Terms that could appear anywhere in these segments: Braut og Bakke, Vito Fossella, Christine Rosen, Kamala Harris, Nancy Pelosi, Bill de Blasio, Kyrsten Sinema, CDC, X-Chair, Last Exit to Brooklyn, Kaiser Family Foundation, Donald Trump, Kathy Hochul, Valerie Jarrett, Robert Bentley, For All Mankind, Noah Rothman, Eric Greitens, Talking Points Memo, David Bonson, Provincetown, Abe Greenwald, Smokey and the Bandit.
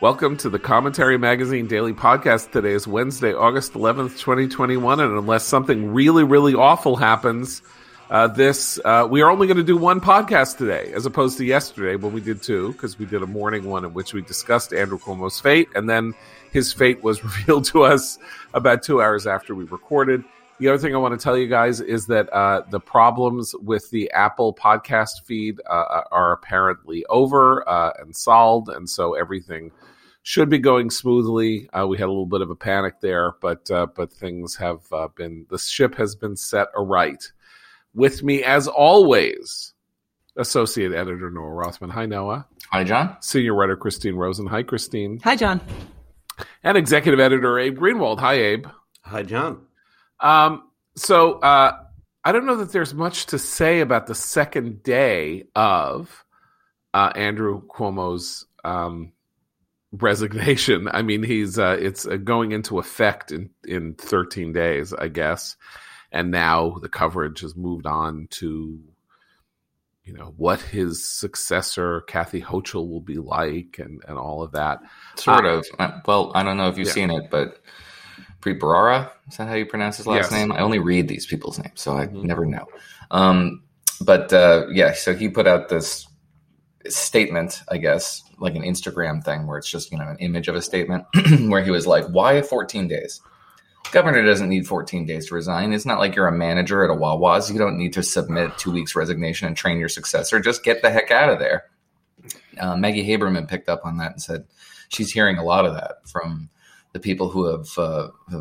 Welcome to the Commentary Magazine Daily Podcast. Today is Wednesday, August 11th, 2021, and unless something really, really awful happens, we are only going to do one podcast today, as opposed to yesterday when we did two, because we did a morning one in which we discussed Andrew Cuomo's fate, and then his fate was revealed to us about 2 hours after we recorded. The other thing I want to tell you guys is that the problems with the Apple podcast feed are apparently over and solved, and so everything should be going smoothly. We had a little bit of a panic there, but things have been, the ship has been set aright. With me, as always, Associate Editor Noah Rothman. Hi, Noah. Hi, John. Senior Writer Christine Rosen. Hi, Christine. Hi, John. And Executive Editor Abe Greenwald. Hi, Abe. Hi, John. So I don't know that there's much to say about the second day of Andrew Cuomo's resignation. I mean, he's it's going into effect in 13 days, I guess. And now the coverage has moved on to, you know, what his successor, Kathy Hochul, will be like and all of that. Sort of. Well, I don't know if you've seen it, but Preet Bharara, is that how you pronounce his last name? I only read these people's names, so I never know. So he put out this statement, I guess, like an Instagram thing where it's just, you know, an image of a statement where he was like, why 14 days? Governor doesn't need 14 days to resign. It's not like you're a manager at a Wawa's. You don't need to submit 2 weeks resignation and train your successor. Just get the heck out of there. Maggie Haberman picked up on that and said she's hearing a lot of that from the people who have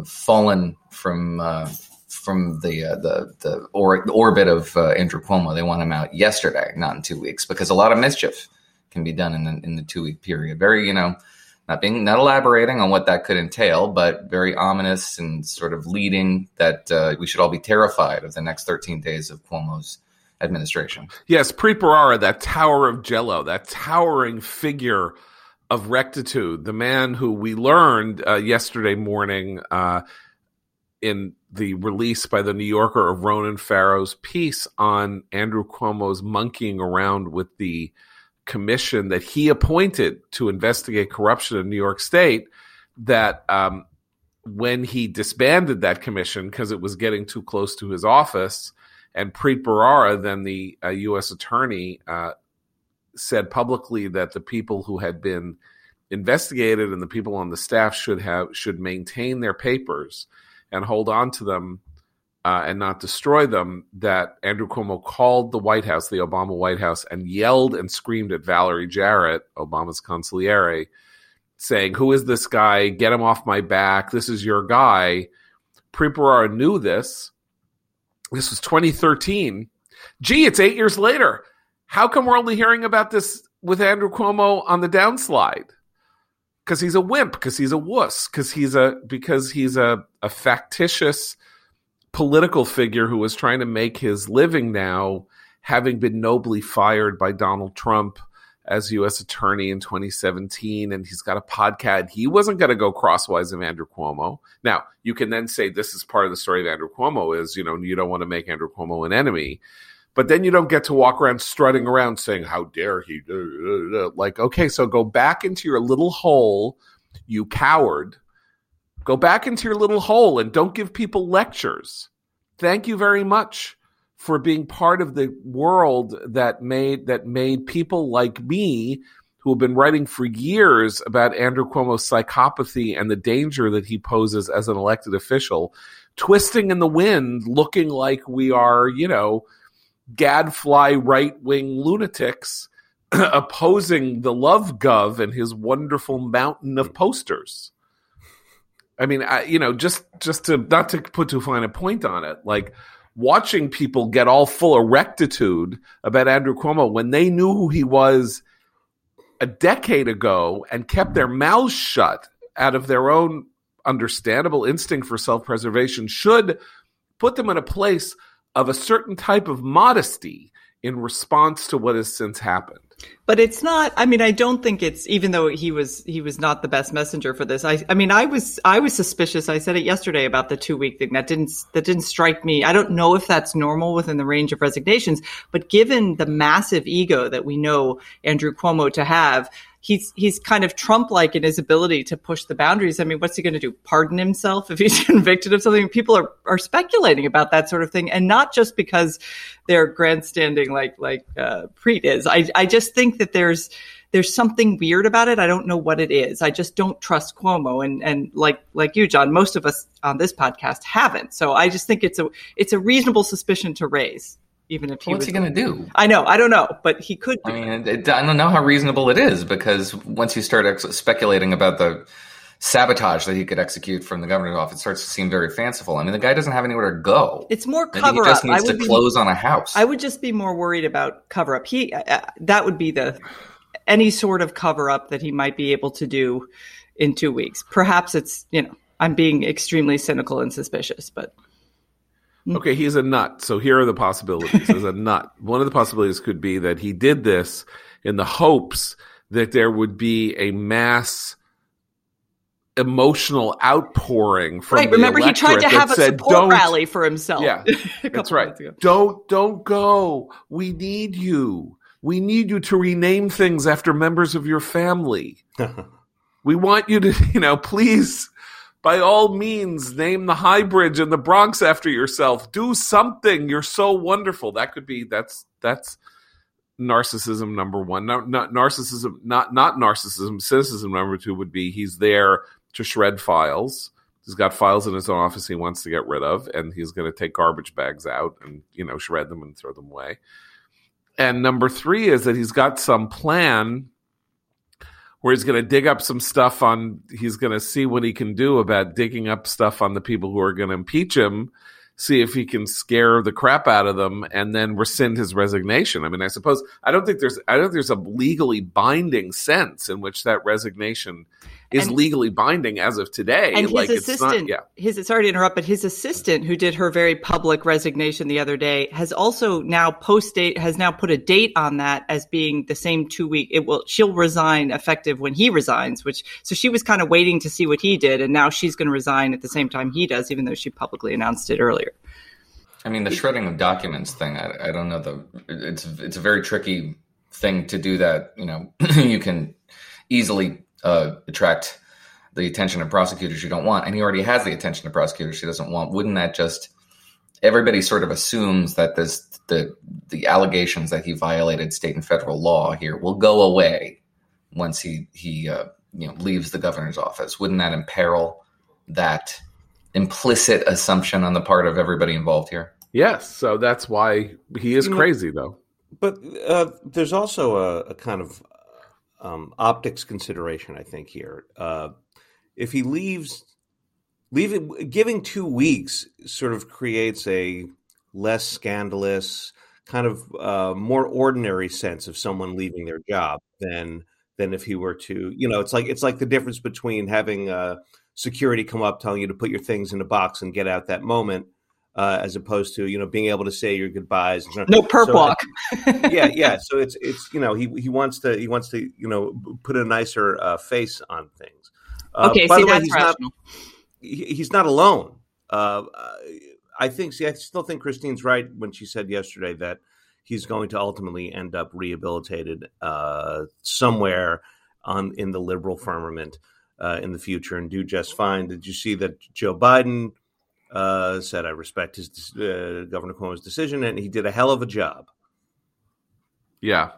fallen from the orbit of Andrew Cuomo. They want him out yesterday, not in 2 weeks, because a lot of mischief can be done in the 2 week period. Very, you know, not elaborating on what that could entail, but very ominous and sort of leading that we should all be terrified of the next 13 days of Cuomo's administration. Yes, Preet Bharara, that tower of Jello, that towering figure of rectitude, the man who we learned yesterday morning in the release by the New Yorker of Ronan Farrow's piece on Andrew Cuomo's monkeying around with the commission that he appointed to investigate corruption in New York State, that when he disbanded that commission because it was getting too close to his office, and Preet Bharara, then the U.S. attorney, said publicly that the people who had been investigated and the people on the staff should maintain their papers and hold on to them and not destroy them, that Andrew Cuomo called the White House, the Obama White House, and yelled and screamed at Valerie Jarrett, Obama's consigliere, saying, "Who is this guy? Get him off my back. This is your guy." Preet Bharara knew this. This was 2013. Gee, it's 8 years later. How come we're only hearing about this with Andrew Cuomo on the downslide? Because he's a wimp, because he's a wuss, because he's a factitious political figure who is trying to make his living now, having been nobly fired by Donald Trump as U.S. attorney in 2017, and he's got a podcast. He wasn't going to go crosswise of Andrew Cuomo. Now, you can then say this is part of the story of Andrew Cuomo is, you know, you don't want to make Andrew Cuomo an enemy. But then you don't get to walk around strutting around saying, how dare he? Like, okay, so go back into your little hole, you coward. Go back into your little hole and don't give people lectures. Thank you very much for being part of the world that made people like me, who have been writing for years about Andrew Cuomo's psychopathy and the danger that he poses as an elected official, twisting in the wind, looking like we are, you know, gadfly right-wing lunatics opposing the love gov and his wonderful mountain of posters. I mean, just to not to put too fine a point on it, like watching people get all full of rectitude about Andrew Cuomo when they knew who he was a decade ago and kept their mouths shut out of their own understandable instinct for self-preservation should put them in a place of a certain type of modesty in response to what has since happened. But it's not, I mean, I don't think it's, even though he was not the best messenger for this. I mean, I was suspicious. I said it yesterday about the 2-week thing. That didn't strike me. I don't know if that's normal within the range of resignations, but given the massive ego that we know Andrew Cuomo to have, he's kind of Trump-like in his ability to push the boundaries. I mean, what's he going to do? Pardon himself if he's convicted of something? People are speculating about that sort of thing, and not just because they're grandstanding like Preet is. I just think that there's something weird about it. I don't know what it is. I just don't trust Cuomo, and like you, John, most of us on this podcast haven't. So I just think it's a reasonable suspicion to raise. Even if what's he going to do? I know. I don't know. But he could. I mean, I don't know how reasonable it is, because once you start speculating about the sabotage that he could execute from the governor's office, it starts to seem very fanciful. I mean, the guy doesn't have anywhere to go. It's more cover up. He just needs to close on a house. I would just be more worried about cover up. That would be any sort of cover up that he might be able to do in 2 weeks. Perhaps it's, I'm being extremely cynical and suspicious, but. Okay, he's a nut. So here are the possibilities. As a nut, one of the possibilities could be that he did this in the hopes that there would be a mass emotional outpouring from the electorate. Remember, he tried to have a support rally for himself. Yeah, that's right. Don't go. We need you. We need you to rename things after members of your family. We want you to, please. By all means, name the High Bridge in the Bronx after yourself. Do something. You're so wonderful. That could be. That's narcissism number one. Not narcissism. Cynicism number two would be he's there to shred files. He's got files in his own office he wants to get rid of, and he's going to take garbage bags out and shred them and throw them away. And number three is that he's got some plan where he's going to dig up some stuff he's going to see what he can do about digging up stuff on the people who are going to impeach him, see if he can scare the crap out of them, and then rescind his resignation. I mean, I suppose, I don't think there's a legally binding sense in which that resignation is legally binding as of today. And sorry to interrupt, but his assistant, who did her very public resignation the other day, has also now put a date on that as being the same 2 week. She'll resign effective when he resigns, so she was kind of waiting to see what he did, and now she's going to resign at the same time he does, even though she publicly announced it earlier. I mean, the shredding of documents thing, I don't know, it's a very tricky thing to do that, you can easily attract the attention of prosecutors you don't want. And he already has the attention of prosecutors he doesn't want. Wouldn't that just, everybody sort of assumes that the allegations that he violated state and federal law here will go away once he leaves the governor's office. Wouldn't that imperil that implicit assumption on the part of everybody involved here? Yes. So that's why he is crazy though. But there's also a kind of optics consideration, I think, here. If he leaves, giving 2 weeks sort of creates a less scandalous, kind of more ordinary sense of someone leaving their job than if he were to, it's like the difference between having security come up telling you to put your things in a box and get out that moment, as opposed to being able to say your goodbyes. No perp walk. So it's he wants to put a nicer face on things. Okay, by the way, he's not alone. I think. I still think Christine's right when she said yesterday that he's going to ultimately end up rehabilitated somewhere in the liberal firmament in the future and do just fine. Did you see that Joe Biden said, I respect his Governor Cuomo's decision, and he did a hell of a job. Yeah.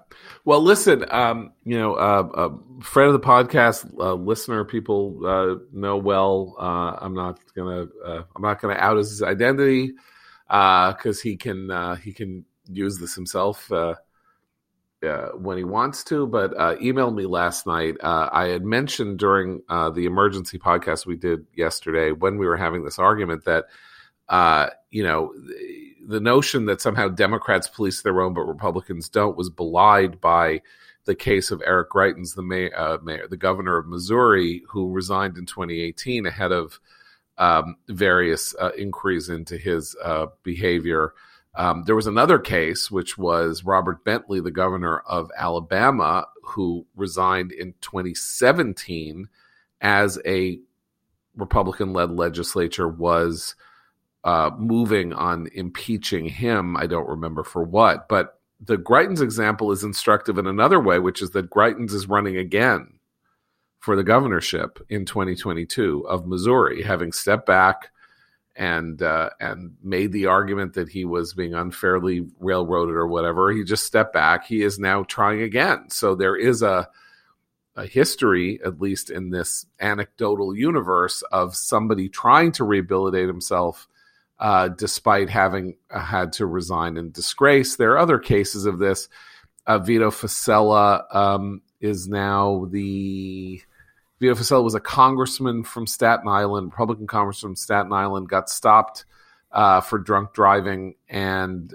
Well, listen, a friend of the podcast, listener, people know well. I'm not gonna out his identity because he can use this himself when he wants to. But emailed me last night. I had mentioned during the emergency podcast we did yesterday when we were having this argument that, the notion that somehow Democrats police their own but Republicans don't was belied by the case of Eric Greitens, the mayor, the governor of Missouri, who resigned in 2018 ahead of various inquiries into his behavior There was another case, which was Robert Bentley, the governor of Alabama, who resigned in 2017 as a Republican-led legislature was moving on impeaching him. I don't remember for what, but the Greitens example is instructive in another way, which is that Greitens is running again for the governorship in 2022 of Missouri, having stepped back and made the argument that he was being unfairly railroaded or whatever. He just stepped back. He is now trying again. So there is a history, at least in this anecdotal universe, of somebody trying to rehabilitate himself despite having had to resign in disgrace. There are other cases of this. Vito Fossella is now the... Vito Fossella was a congressman from Staten Island, Republican congressman from Staten Island, got stopped for drunk driving, and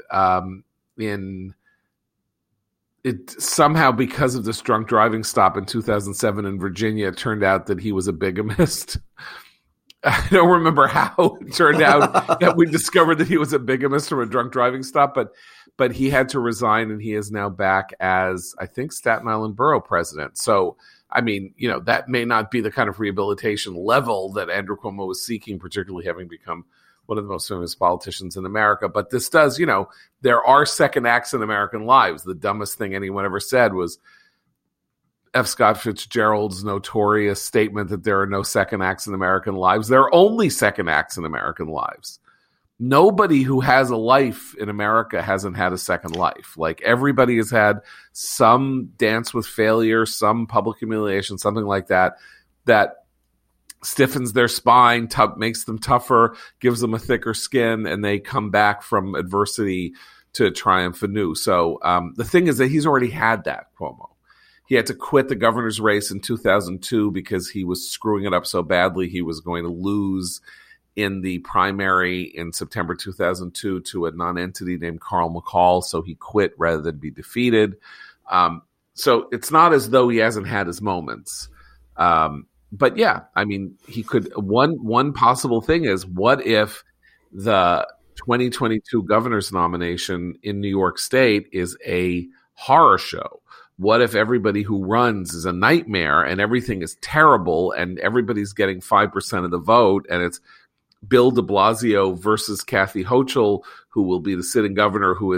somehow because of this drunk driving stop in 2007 in Virginia, it turned out that he was a bigamist. I don't remember how it turned out that we discovered that he was a bigamist from a drunk driving stop, but he had to resign, and he is now back as, I think, Staten Island borough president. So, I mean, you know, that may not be the kind of rehabilitation level that Andrew Cuomo was seeking, particularly having become one of the most famous politicians in America. But this does, you know, there are second acts in American lives. The dumbest thing anyone ever said was F. Scott Fitzgerald's notorious statement that there are no second acts in American lives. There are only second acts in American lives. Nobody who has a life in America hasn't had a second life. Like, everybody has had some dance with failure, some public humiliation, something like that, that stiffens their spine, makes them tougher, gives them a thicker skin, and they come back from adversity to triumph anew. So the thing is that he's already had that, Cuomo. He had to quit the governor's race in 2002 because he was screwing it up so badly he was going to lose in the primary in September 2002 to a nonentity named Carl McCall, so he quit rather than be defeated. So it's not as though he hasn't had his moments. But yeah, I mean, he could. One possible thing is, what if the 2022 governor's nomination in New York State is a horror show? What if everybody who runs is a nightmare and everything is terrible and everybody's getting 5% of the vote, and it's Bill de Blasio versus Kathy Hochul, who will be the sitting governor, who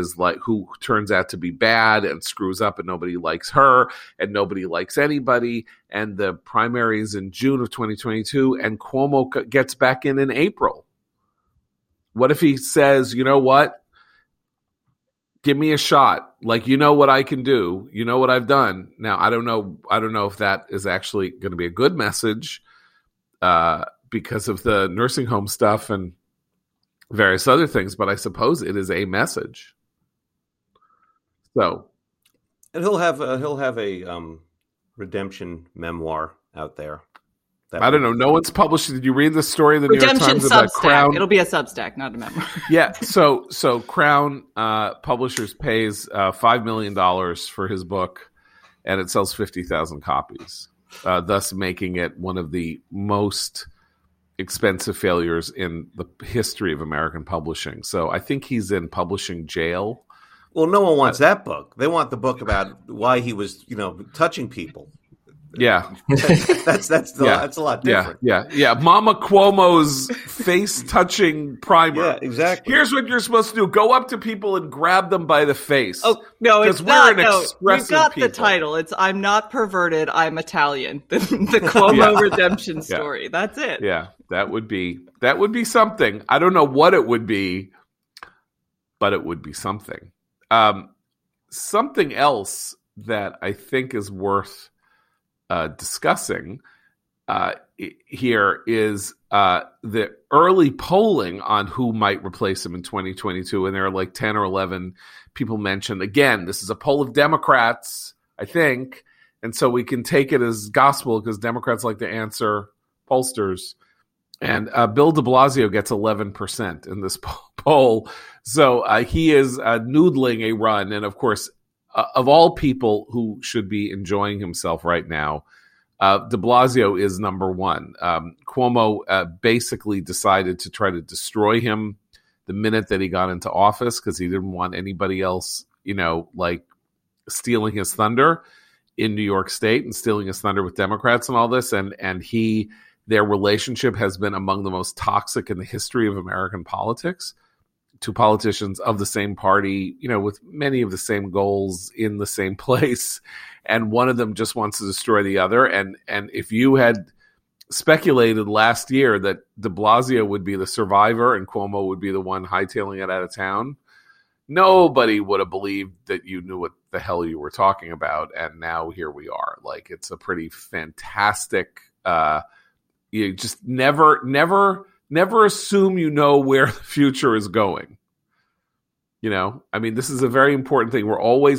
turns out to be bad and screws up, and nobody likes her and nobody likes anybody. And the primary is in June of 2022, and Cuomo gets back in April. What if he says, you know what? Give me a shot. Like, you know what I can do. You know what I've done. Now, I don't know if that is actually going to be a good message, because of the nursing home stuff and various other things, but I suppose it is a message. So, and he'll have a redemption memoir out there. I don't know. No one's published. Did you read the story of the New York Times about Crown? It'll be a Substack, not a memoir. Yeah. So Crown Publishers pays $5 million for his book, and it sells 50,000 copies, thus making it one of the most expensive failures in the history of American publishing. So I think he's in publishing jail. Well, no one wants that book. They want the book about why he was, touching people. Yeah. That's a lot different. Yeah. Mama Cuomo's face touching primer. Yeah, exactly. Here's what you're supposed to do. Go up to people and grab them by the face. Oh, no, it's not. We've got people. The title. It's I'm Not Perverted, I'm Italian. The Cuomo redemption story. Yeah. That's it. Yeah. That would be something. I don't know what it would be, but it would be something. Something else that I think is worth discussing here is the early polling on who might replace him in 2022, and there are like 10 or 11 people mentioned. Again, this is a poll of Democrats, I think, and so we can take it as gospel because Democrats like to answer pollsters. And Bill de Blasio gets 11% in this poll, so he is noodling a run, and of course, of all people who should be enjoying himself right now, de Blasio is number one. Cuomo basically decided to try to destroy him the minute that he got into office, because he didn't want anybody else, you know, like stealing his thunder in New York State and stealing his thunder with Democrats and all this. And he, their relationship has been among the most toxic in the history of American politics. Two politicians of the same party, you know, with many of the same goals in the same place. And one of them just wants to destroy the other. And if you had speculated last year that de Blasio would be the survivor and Cuomo would be the one hightailing it out of town, nobody would have believed that you knew what the hell you were talking about. And now here we are. Like, it's a pretty fantastic, you just never assume you know where the future is going. You know, I mean, this is a very important thing.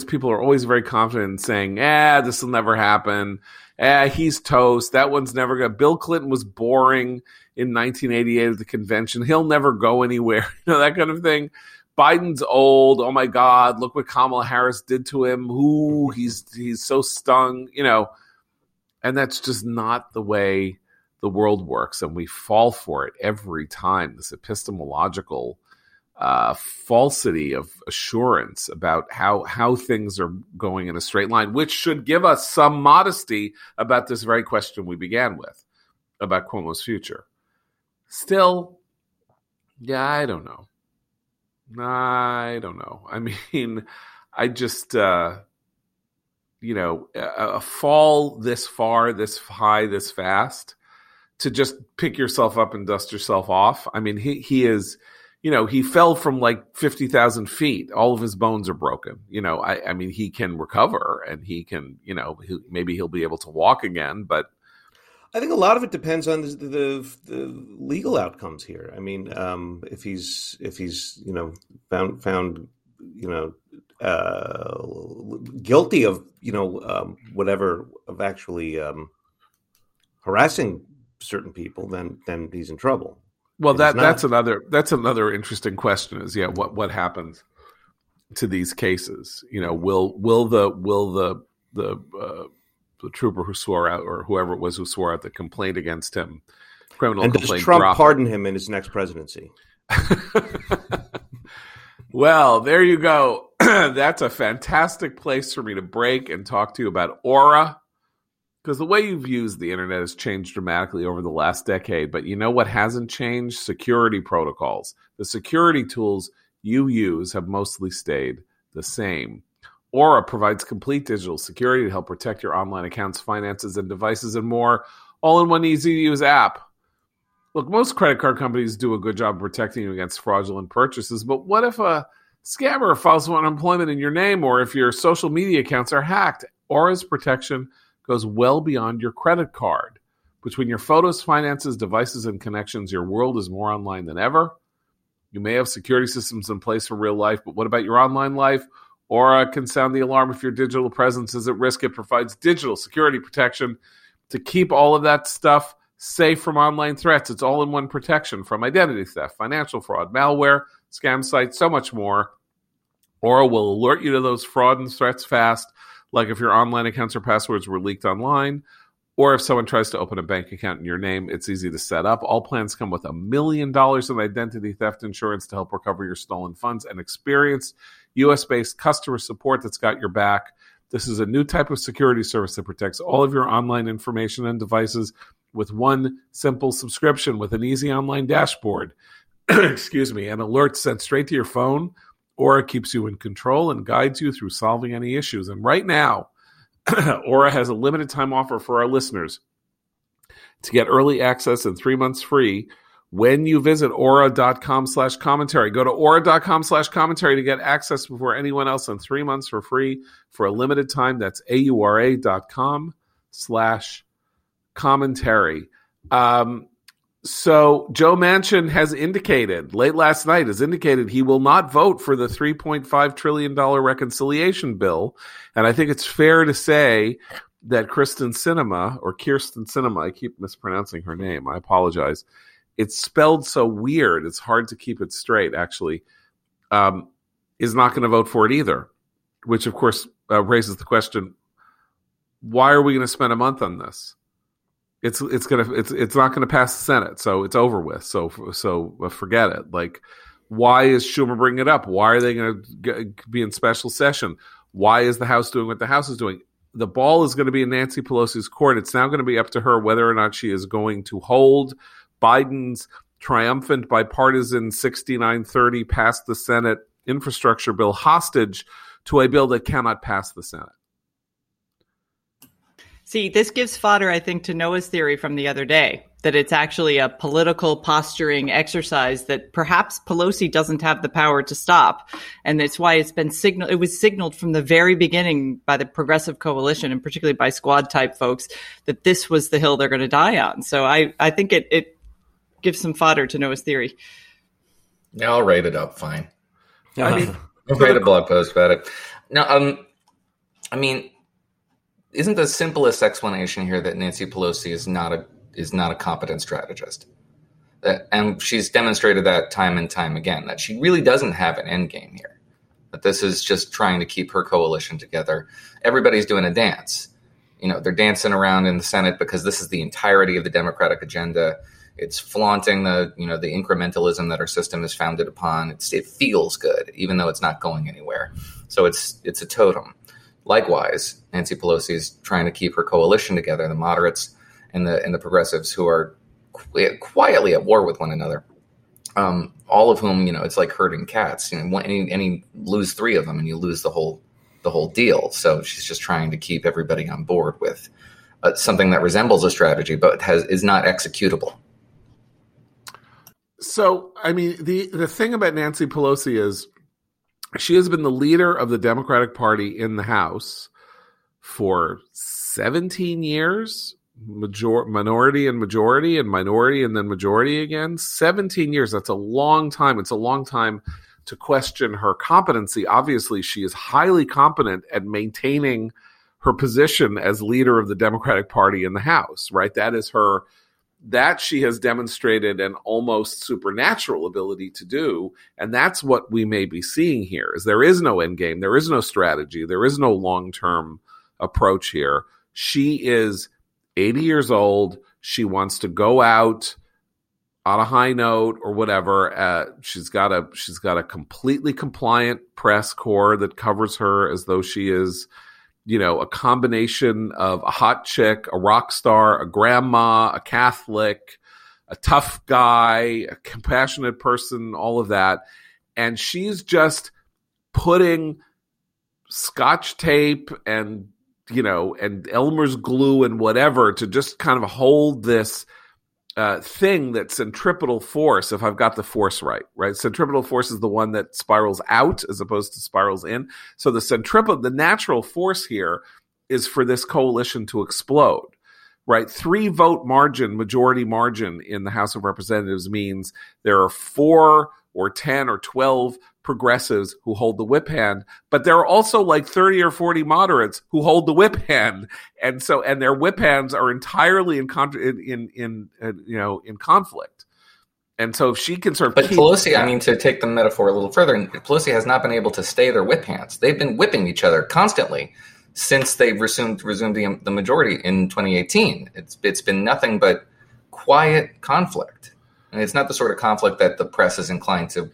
People are always very confident in saying, this will never happen. He's toast. That one's never going to. Bill Clinton was boring in 1988 at the convention. He'll never go anywhere. You know, that kind of thing. Biden's old. Oh, my God. Look what Kamala Harris did to him. Ooh, he's so stung, you know. And that's just not the way the world works, and we fall for it every time. This epistemological falsity of assurance about how things are going in a straight line, which should give us some modesty about this very question we began with, about Cuomo's future. Still, yeah, I don't know. I mean, I just, you know, a fall this far, this high, this fast, to just pick yourself up and dust yourself off. I mean, he is, you know, he fell from like 50,000 feet. All of his bones are broken. You know, I mean, he can recover and he can, you know, maybe he'll be able to walk again. But I think a lot of it depends on the legal outcomes here. I mean, if he's you know, found you know, guilty of, you know, whatever, of actually harassing certain people, then he's in trouble. Well, that's another interesting question is, yeah, what happens to these cases? You know, will the trooper who swore out, or whoever it was who swore out the complaint against him, criminal and complaint, does Trump pardon him in his next presidency? Well, there you go. That's a fantastic place for me to break and talk to you about Aura. Because the way you've used the internet has changed dramatically over the last decade. But you know what hasn't changed? Security protocols. The security tools you use have mostly stayed the same. Aura provides complete digital security to help protect your online accounts, finances, and devices, and more, all in one easy-to-use app. Look, most credit card companies do a good job protecting you against fraudulent purchases, but what if a scammer files for unemployment in your name, or if your social media accounts are hacked? Aura's protection goes well beyond your credit card. Between your photos, finances, devices, and connections, your world is more online than ever. You may have security systems in place for real life, but what about your online life? Aura can sound the alarm if your digital presence is at risk. It provides digital security protection to keep all of that stuff safe from online threats. It's all-in-one protection from identity theft, financial fraud, malware, scam sites, so much more. Aura will alert you to those fraud and threats fast. Like if your online accounts or passwords were leaked online, or if someone tries to open a bank account in your name, it's easy to set up. All plans come with $1 million in identity theft insurance to help recover your stolen funds, and experienced U.S.-based customer support that's got your back. This is a new type of security service that protects all of your online information and devices with one simple subscription, with an easy online dashboard. Excuse me, and alerts sent straight to your phone. Aura keeps you in control and guides you through solving any issues. And right now, Aura has a limited time offer for our listeners. To get early access and 3 months free, when you visit aura.com/commentary, go to aura.com/commentary to get access before anyone else, and 3 months for free for a limited time. That's aura.com/commentary. So Joe Manchin has indicated, late last night, he will not vote for the $3.5 trillion reconciliation bill. And I think it's fair to say that Kyrsten Sinema, I keep mispronouncing her name, I apologize. It's spelled so weird, it's hard to keep it straight, actually, is not going to vote for it either, which, of course, raises the question, why are we going to spend a month on this? It's not gonna pass the Senate, so it's over with. So forget it. Like, Why is Schumer bringing it up? Why are they going to be in special session? Why is the House doing what the House is doing? The ball is going to be in Nancy Pelosi's court. It's now going to be up to her whether or not she is going to hold Biden's triumphant bipartisan 69-30 past the Senate infrastructure bill hostage to a bill that cannot pass the Senate. See, this gives fodder, I think, to Noah's theory from the other day, that it's actually a political posturing exercise that perhaps Pelosi doesn't have the power to stop. And that's why it's been signaled. It was signaled from the very beginning by the progressive coalition, and particularly by squad type folks, that this was the hill they're going to die on. So I think it gives some fodder to Noah's theory. Yeah, I'll write it up. Fine. I mean, I'll write a blog post about it. No, I mean, isn't the simplest explanation here that Nancy Pelosi is not a competent strategist? And she's demonstrated that time and time again, that she really doesn't have an end game here, that this is just trying to keep her coalition together. Everybody's doing a dance. You know, they're dancing around in the Senate because this is the entirety of the Democratic agenda. It's flaunting the incrementalism that our system is founded upon. It feels good, even though it's not going anywhere. So it's a totem. Likewise, Nancy Pelosi is trying to keep her coalition together, the moderates and the progressives who are quietly at war with one another, all of whom, it's like herding cats. And you lose three of them and you lose the whole deal. So she's just trying to keep everybody on board with something that resembles a strategy but is not executable. So, I mean, the thing about Nancy Pelosi is, she has been the leader of the Democratic Party in the House for 17 years, minority and minority and then majority again. 17 years, that's a long time. It's a long time to question her competency. Obviously, she is highly competent at maintaining her position as leader of the Democratic Party in the House, right? That she has demonstrated an almost supernatural ability to do, and that's what we may be seeing here. Is there is no end game, there is no strategy, there is no long-term approach here. She is 80 years old. She wants to go out on a high note or whatever. She's got a completely compliant press corps that covers her as though she is, a combination of a hot chick, a rock star, a grandma, a Catholic, a tough guy, a compassionate person, all of that. And she's just putting Scotch tape and, and Elmer's glue and whatever to just kind of hold this thing that centripetal force, if I've got the force right? Centripetal force is the one that spirals out as opposed to spirals in. So the natural force here is for this coalition to explode, right? 3-vote margin, majority margin in the House of Representatives means there are 4 or 10 or 12 progressives who hold the whip hand, but there are also like 30 or 40 moderates who hold the whip hand, and their whip hands are entirely in conflict. And so if she can sort of, but Pelosi, to take the metaphor a little further, Pelosi has not been able to stay their whip hands. They've been whipping each other constantly since they resumed the majority in 2018. It's been nothing but quiet conflict. And it's not the sort of conflict that the press is inclined to,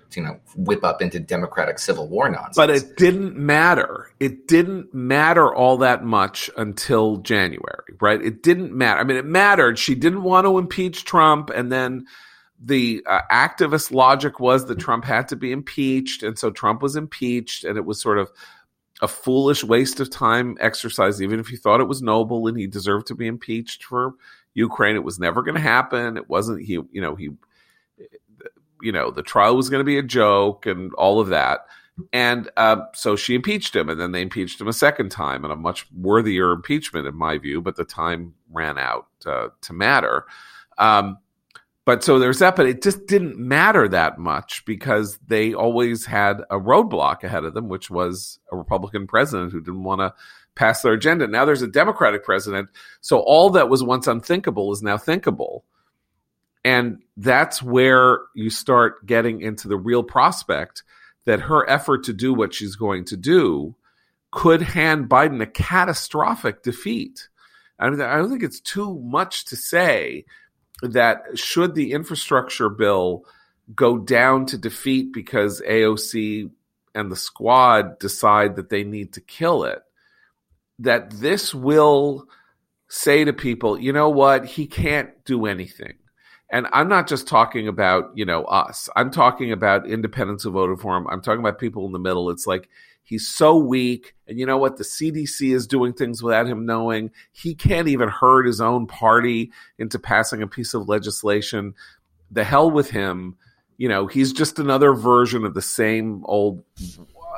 whip up into Democratic Civil War nonsense. But it didn't matter. It didn't matter all that much until January, right? It didn't matter. I mean, it mattered. She didn't want to impeach Trump, and then the activist logic was that Trump had to be impeached, and so Trump was impeached, and it was sort of a foolish waste of time exercise, even if he thought it was noble and he deserved to be impeached for Ukraine. It was never going to happen. It wasn't, the trial was going to be a joke and all of that. And so she impeached him, and then they impeached him a second time, and a much worthier impeachment in my view, but the time ran out to matter. But so there's that, but it just didn't matter that much because they always had a roadblock ahead of them, which was a Republican president who didn't want to pass their agenda. Now there's a Democratic president. So all that was once unthinkable is now thinkable. And that's where you start getting into the real prospect that her effort to do what she's going to do could hand Biden a catastrophic defeat. I mean, I don't think it's too much to say that should the infrastructure bill go down to defeat because AOC and the squad decide that they need to kill it, that this will say to people, you know what, he can't do anything. And I'm not just talking about, you know, us. I'm talking about independents who voted for him. I'm talking about people in the middle. It's like, he's so weak. And you know what? The CDC is doing things without him knowing. He can't even herd his own party into passing a piece of legislation. The hell with him. You know, he's just another version of the same old,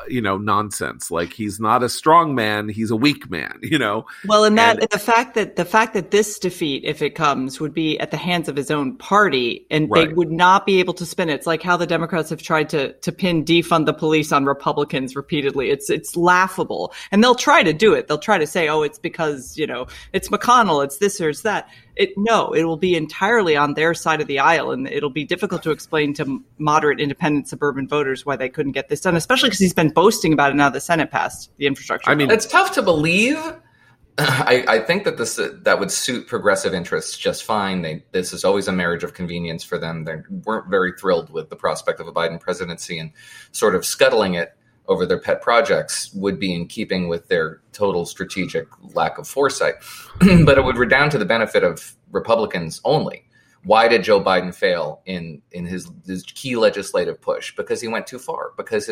you know, nonsense. Like, he's not a strong man. He's a weak man, you know? Well, and the fact that this defeat, if it comes, would be at the hands of his own party, and right. They would not be able to spin it. It's like how the Democrats have tried to pin defund the police on Republicans repeatedly. It's laughable. And they'll try to do it. They'll try to say, oh, it's because, you know, it's McConnell, it's this or it's that. It will be entirely on their side of the aisle, and it'll be difficult to explain to moderate independent suburban voters why they couldn't get this done, especially because he's been boasting about it now the Senate passed the infrastructure. I mean, it's tough to believe. I think that that would suit progressive interests just fine. This is always a marriage of convenience for them. They weren't very thrilled with the prospect of a Biden presidency, and sort of scuttling it over their pet projects would be in keeping with their total strategic lack of foresight. But it would redound to the benefit of Republicans only. Why did Joe Biden fail in his key legislative push? Because he went too far, because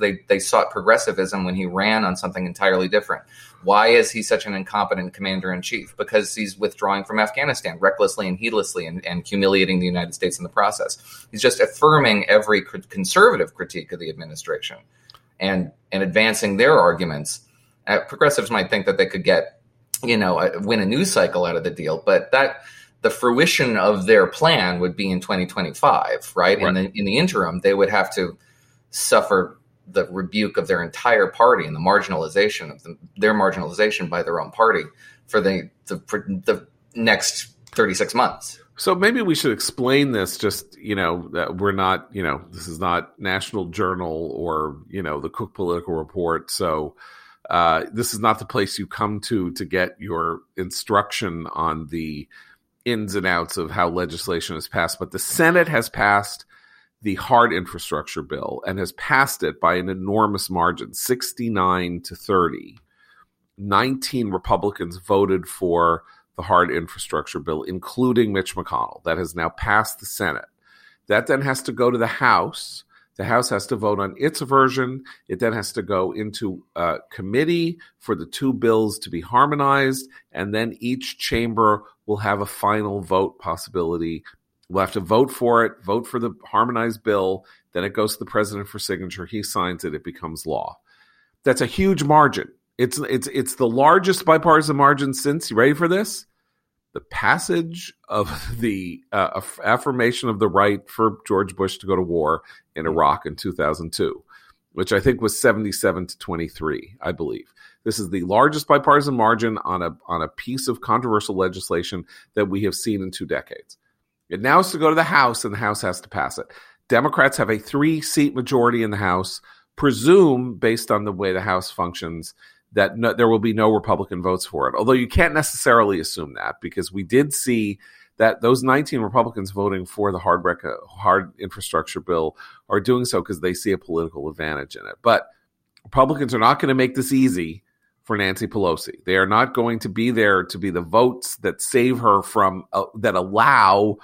they sought progressivism when he ran on something entirely different. Why is he such an incompetent commander-in-chief? Because he's withdrawing from Afghanistan recklessly and heedlessly and humiliating the United States in the process. He's just affirming every conservative critique of the administration and advancing their arguments. Progressives might think that they could get, you know, win a news cycle out of the deal, but that the fruition of their plan would be in 2025, right? And in the interim, they would have to suffer the rebuke of their entire party and the marginalization of their marginalization by their own party for the next 36 months. So maybe we should explain this, just, you know, that we're not, you know, this is not National Journal or, you know, the Cook Political Report. So this is not the place you come to get your instruction on the ins and outs of how legislation is passed. But the Senate has passed the hard infrastructure bill and has passed it by an enormous margin, 69-30. 19 Republicans voted for the hard infrastructure bill, including Mitch McConnell. That has now passed the Senate. That then has to go to the House. The House has to vote on its version. It then has to go into committee for the two bills to be harmonized, and then each chamber will have a final vote possibility. We'll have to vote for it, vote for the harmonized bill, then it goes to the president for signature, he signs it, it becomes law. That's a huge margin. It's the largest bipartisan margin since, you ready for this? The passage of the affirmation of the right for George Bush to go to war in Iraq in 2002, which I think was 77-23, I believe. This is the largest bipartisan margin on a piece of controversial legislation that we have seen in 2 decades. It now has to go to the House, and the House has to pass it. Democrats have a 3-seat majority in the House. Presume, based on the way the House functions, that there will be no Republican votes for it. Although you can't necessarily assume that, because we did see that those 19 Republicans voting for the hard infrastructure bill are doing so because they see a political advantage in it. But Republicans are not going to make this easy for Nancy Pelosi. They are not going to be there to be the votes that save her from, that allow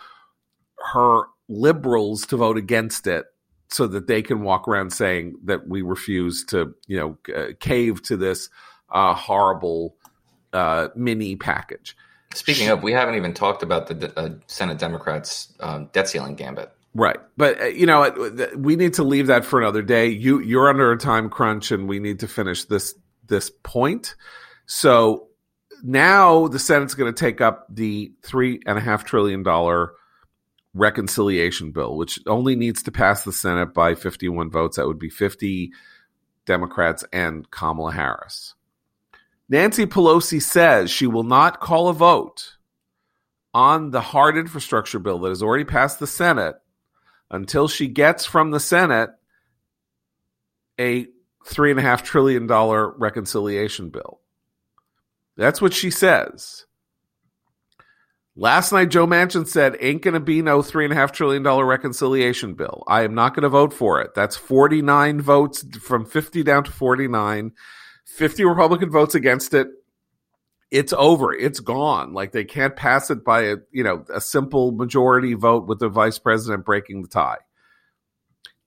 her liberals to vote against it, so that they can walk around saying that we refuse to, you know, cave to this horrible mini package. Speaking of, we haven't even talked about the Senate Democrats' debt ceiling gambit. Right. But, you know, we need to leave that for another day. You're under a time crunch, and we need to finish this point. So now the Senate's going to take up the $3.5 trillion reconciliation bill, which only needs to pass the Senate by 51 votes. That would be 50 Democrats and Kamala Harris. Nancy Pelosi says she will not call a vote on the hard infrastructure bill that has already passed the Senate until she gets from the Senate a $3.5 trillion reconciliation bill. That's what she says. Last night, Joe Manchin said, ain't going to be no $3.5 trillion reconciliation bill. I am not going to vote for it. That's 49 votes from 50 down to 49. 50 Republican votes against it. It's over. It's gone. Like, they can't pass it by a simple majority vote with the vice president breaking the tie.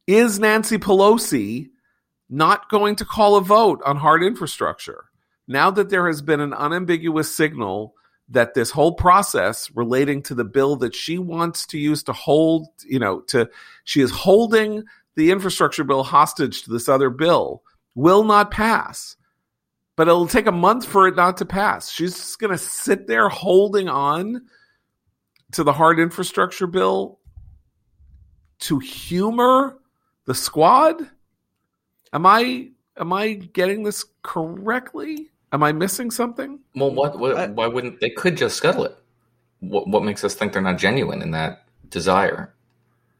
Is Nancy Pelosi not going to call a vote on hard infrastructure now that there has been an unambiguous signal that this whole process relating to the bill that she wants to use to hold, she is holding the infrastructure bill hostage to this other bill, will not pass? But it'll take a month for it not to pass. She's just going to sit there holding on to the hard infrastructure bill to humor the squad? Am I getting this correctly? Am I missing something? Well, why wouldn't they could just scuttle it? What makes us think they're not genuine in that desire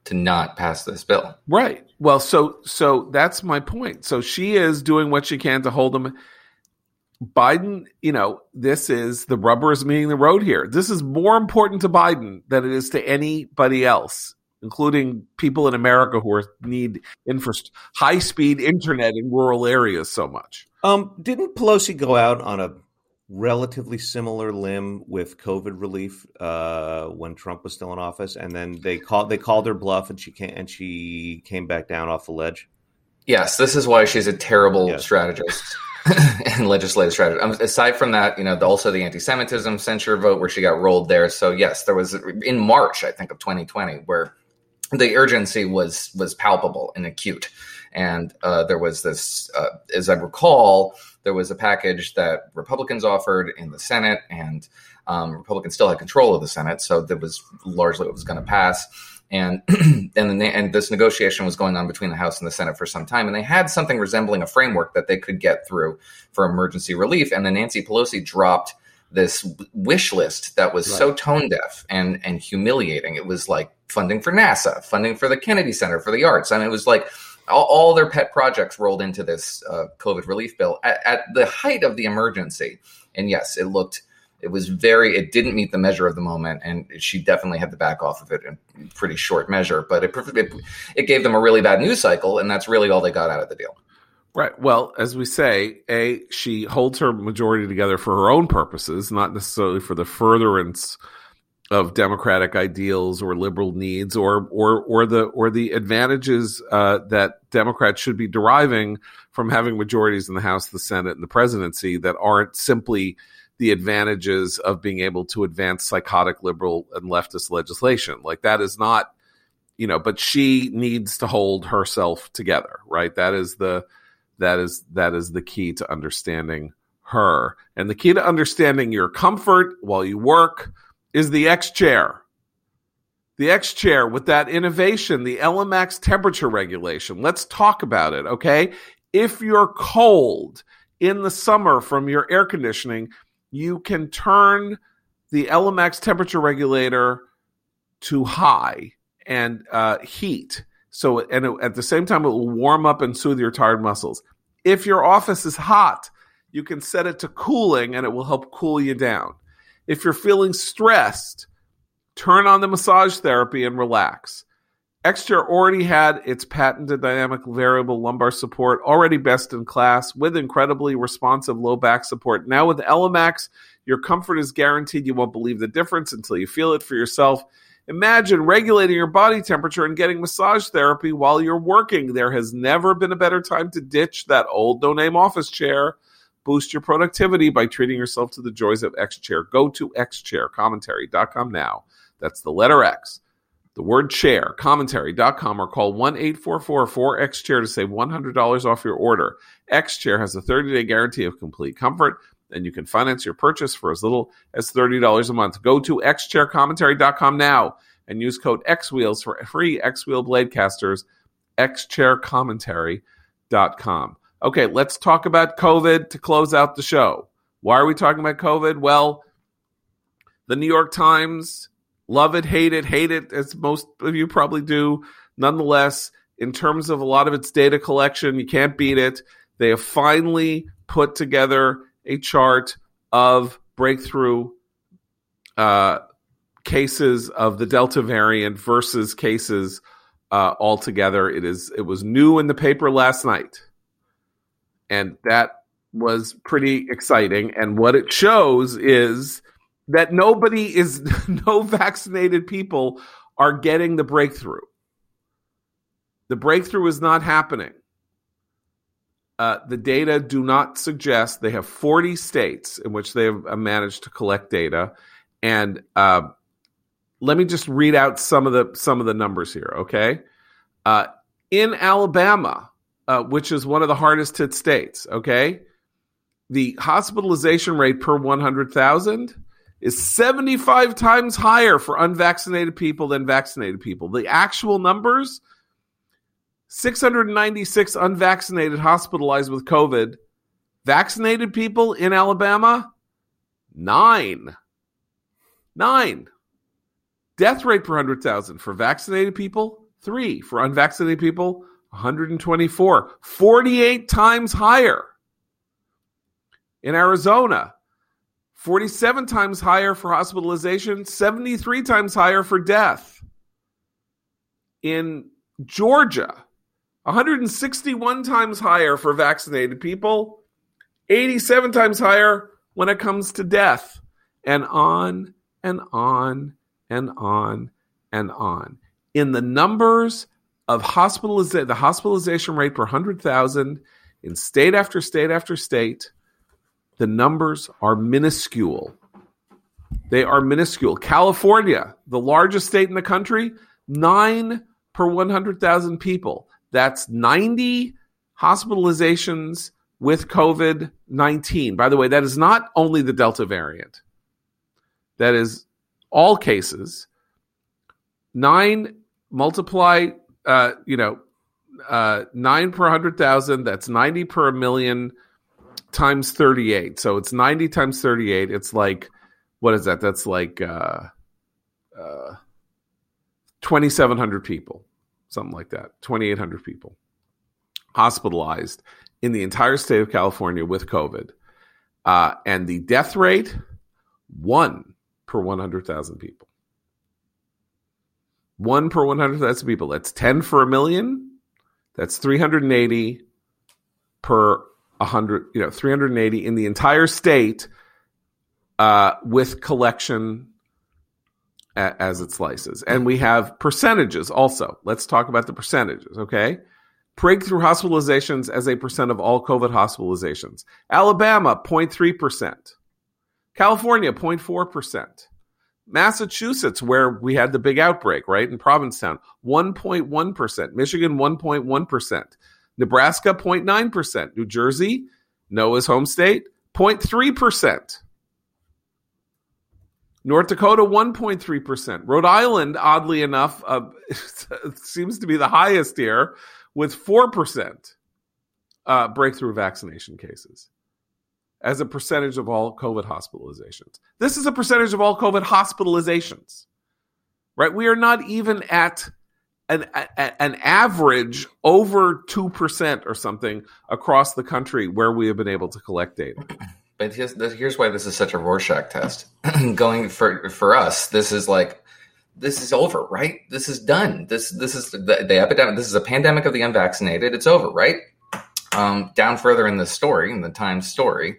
to not pass this bill? Right. Well, so that's my point. So she is doing what she can to hold them. Biden, this is the rubber is meeting the road here. This is more important to Biden than it is to anybody else, including people in America who need high-speed internet in rural areas so much. Didn't Pelosi go out on a relatively similar limb with COVID relief when Trump was still in office, and then they called her bluff, and she came back down off the ledge? Yes, this is why she's a terrible strategist and legislative strategist. Aside from that, also the anti-Semitism censure vote where she got rolled there. So yes, there was in March, I think, of 2020, where the urgency was palpable and acute. And there was this, as I recall, there was a package that Republicans offered in the Senate, and Republicans still had control of the Senate. So that was largely what was going to pass. And this negotiation was going on between the House and the Senate for some time. And they had something resembling a framework that they could get through for emergency relief. And then Nancy Pelosi dropped this wish list that was so tone deaf and humiliating. It was like funding for NASA, funding for the Kennedy Center for the Arts. I mean, it was like all their pet projects rolled into this COVID relief bill at the height of the emergency. And yes, it didn't meet the measure of the moment. And she definitely had to back off of it in pretty short measure, but it gave them a really bad news cycle. And that's really all they got out of the deal. Right. Well, as we say, she holds her majority together for her own purposes, not necessarily for the furtherance of democratic ideals or liberal needs or the advantages that Democrats should be deriving from having majorities in the House, the Senate, and the presidency that aren't simply the advantages of being able to advance psychotic liberal and leftist legislation. Like, that is not, but she needs to hold herself together, right? That is the key to understanding her. And the key to understanding your comfort while you work is the X-Chair. The X-Chair with that innovation, the LMAX temperature regulation. Let's talk about it, okay? If you're cold in the summer from your air conditioning, you can turn the LMAX temperature regulator to high and heat. So, and at the same time, it will warm up and soothe your tired muscles. If your office is hot, you can set it to cooling and it will help cool you down. If you're feeling stressed, turn on the massage therapy and relax. X-Chair already had its patented dynamic variable lumbar support, already best in class, with incredibly responsive low back support. Now with LMAX, your comfort is guaranteed. You won't believe the difference until you feel it for yourself. Imagine regulating your body temperature and getting massage therapy while you're working. There has never been a better time to ditch that old no-name office chair. Boost your productivity by treating yourself to the joys of X-Chair. Go to xchaircommentary.com now. That's the letter X, the word chair, commentary.com, or call 1-844-4XChair to save $100 off your order. X-Chair has a 30-day guarantee of complete comfort, and you can finance your purchase for as little as $30 a month. Go to xchaircommentary.com now and use code XWheels for free X-Wheel blade casters, xchaircommentary.com. Okay, let's talk about COVID to close out the show. Why are we talking about COVID? Well, the New York Times, love it, hate it, as most of you probably do. Nonetheless, in terms of a lot of its data collection, you can't beat it. They have finally put together a chart of breakthrough cases of the Delta variant versus cases altogether. It was new in the paper last night, and that was pretty exciting. And what it shows is that no vaccinated people are getting the breakthrough. The breakthrough is not happening. The data do not suggest. They have 40 states in which they have managed to collect data, and let me just read out some of the numbers here. Okay, in Alabama, which is one of the hardest hit states, okay, the hospitalization rate per 100,000 is 75 times higher for unvaccinated people than vaccinated people. The actual numbers: 696 unvaccinated hospitalized with COVID. Vaccinated people in Alabama, 9. 9. Death rate per 100,000 for vaccinated people, 3. For unvaccinated people, 124. 48 times higher. In Arizona, 47 times higher for hospitalization, 73 times higher for death. In Georgia, 161 times higher for vaccinated people, 87 times higher when it comes to death, and on and on and on and on. In the numbers of the hospitalization rate per 100,000 in state after state after state, the numbers are minuscule. They are minuscule. California, the largest state in the country, 9 per 100,000 people. That's 90 hospitalizations with COVID-19. By the way, that is not only the Delta variant. That is all cases. 9 multiply, 9 per 100,000. That's 90 per a million times 38. So it's 90 times 38. It's like, what is that? That's like 2,700 people, something like that, 2,800 people hospitalized in the entire state of California with COVID. And the death rate, 1 per 100,000 people. 1 per 100,000 people. That's 10 for a million. That's 380 per 100, 380 in the entire state with collection as it slices. And we have percentages also. Let's talk about the percentages, okay? Breakthrough hospitalizations as a percent of all COVID hospitalizations. Alabama, 0.3%. California, 0.4%. Massachusetts, where we had the big outbreak, right, in Provincetown, 1.1%. Michigan, 1.1%. Nebraska, 0.9%. New Jersey, Noah's home state, 0.3%. North Dakota, 1.3%. Rhode Island, oddly enough, seems to be the highest here with 4% breakthrough vaccination cases as a percentage of all COVID hospitalizations. This is a percentage of all COVID hospitalizations, right? We are not even at an average over 2% or something across the country where we have been able to collect data. But here's why this is such a Rorschach test. Going for us, this is over, right? This is done. This is the epidemic. This is a pandemic of the unvaccinated. It's over, right? Down further in the story, in the Times story,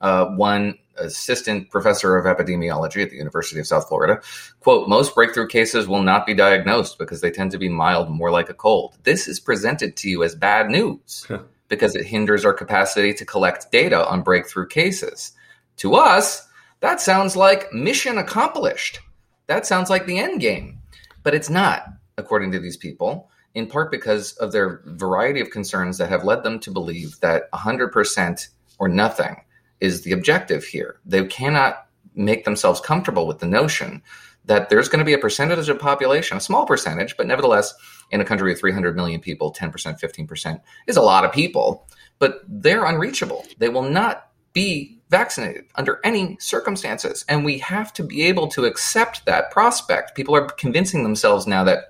one assistant professor of epidemiology at the University of South Florida, quote, most breakthrough cases will not be diagnosed because they tend to be mild, more like a cold. This is presented to you as bad news. Huh. Because it hinders our capacity to collect data on breakthrough cases. To us, that sounds like mission accomplished. That sounds like the end game. But it's not, according to these people, in part because of their variety of concerns that have led them to believe that 100% or nothing is the objective here. They cannot make themselves comfortable with the notion that there's going to be a percentage of population, a small percentage, but nevertheless, in a country of 300 million people, 10%, 15% is a lot of people, but they're unreachable. They will not be vaccinated under any circumstances. And we have to be able to accept that prospect. People are convincing themselves now that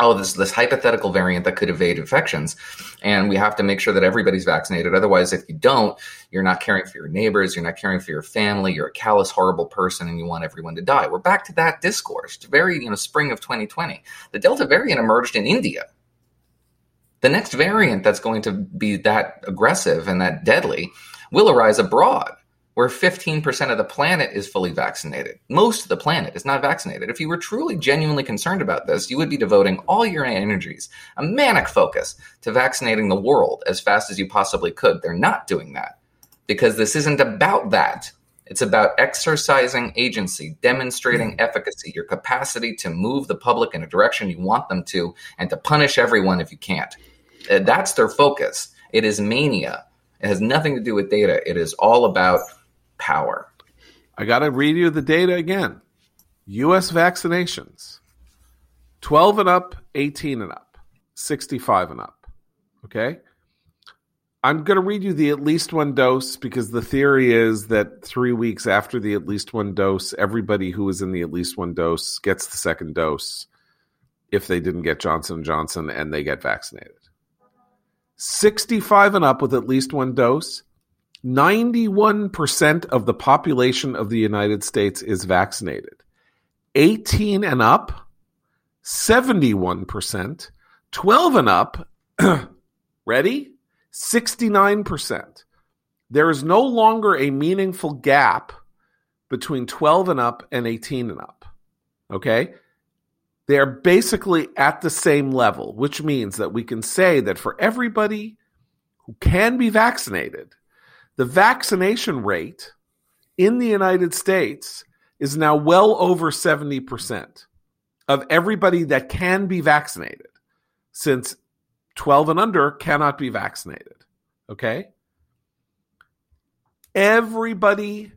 oh, this hypothetical variant that could evade infections, and we have to make sure that everybody's vaccinated. Otherwise, if you don't, you're not caring for your neighbors, you're not caring for your family, you're a callous, horrible person, and you want everyone to die. We're back to that discourse. Very, spring of 2020. The Delta variant emerged in India. The next variant that's going to be that aggressive and that deadly will arise abroad, where 15% of the planet is fully vaccinated. Most of the planet is not vaccinated. If you were truly genuinely concerned about this, you would be devoting all your energies, a manic focus, to vaccinating the world as fast as you possibly could. They're not doing that because this isn't about that. It's about exercising agency, demonstrating efficacy, your capacity to move the public in a direction you want them to, and to punish everyone if you can't. That's their focus. It is mania. It has nothing to do with data. It is all about power. I got to read you the data again. U.S. vaccinations, 12 and up, 18 and up, 65 and up. Okay. I'm going to read you the at least one dose because the theory is that 3 weeks after the at least one dose, everybody who is in the at least one dose gets the second dose if they didn't get Johnson & Johnson and they get vaccinated. 65 and up with at least one dose, 91% of the population of the United States is vaccinated. 18 and up, 71%. 12 and up, ready? 69%. There is no longer a meaningful gap between 12 and up and 18 and up. Okay? They are basically at the same level, which means that we can say that for everybody who can be vaccinated, the vaccination rate in the United States is now well over 70% of everybody that can be vaccinated, since 12 and under cannot be vaccinated, okay? Everybody,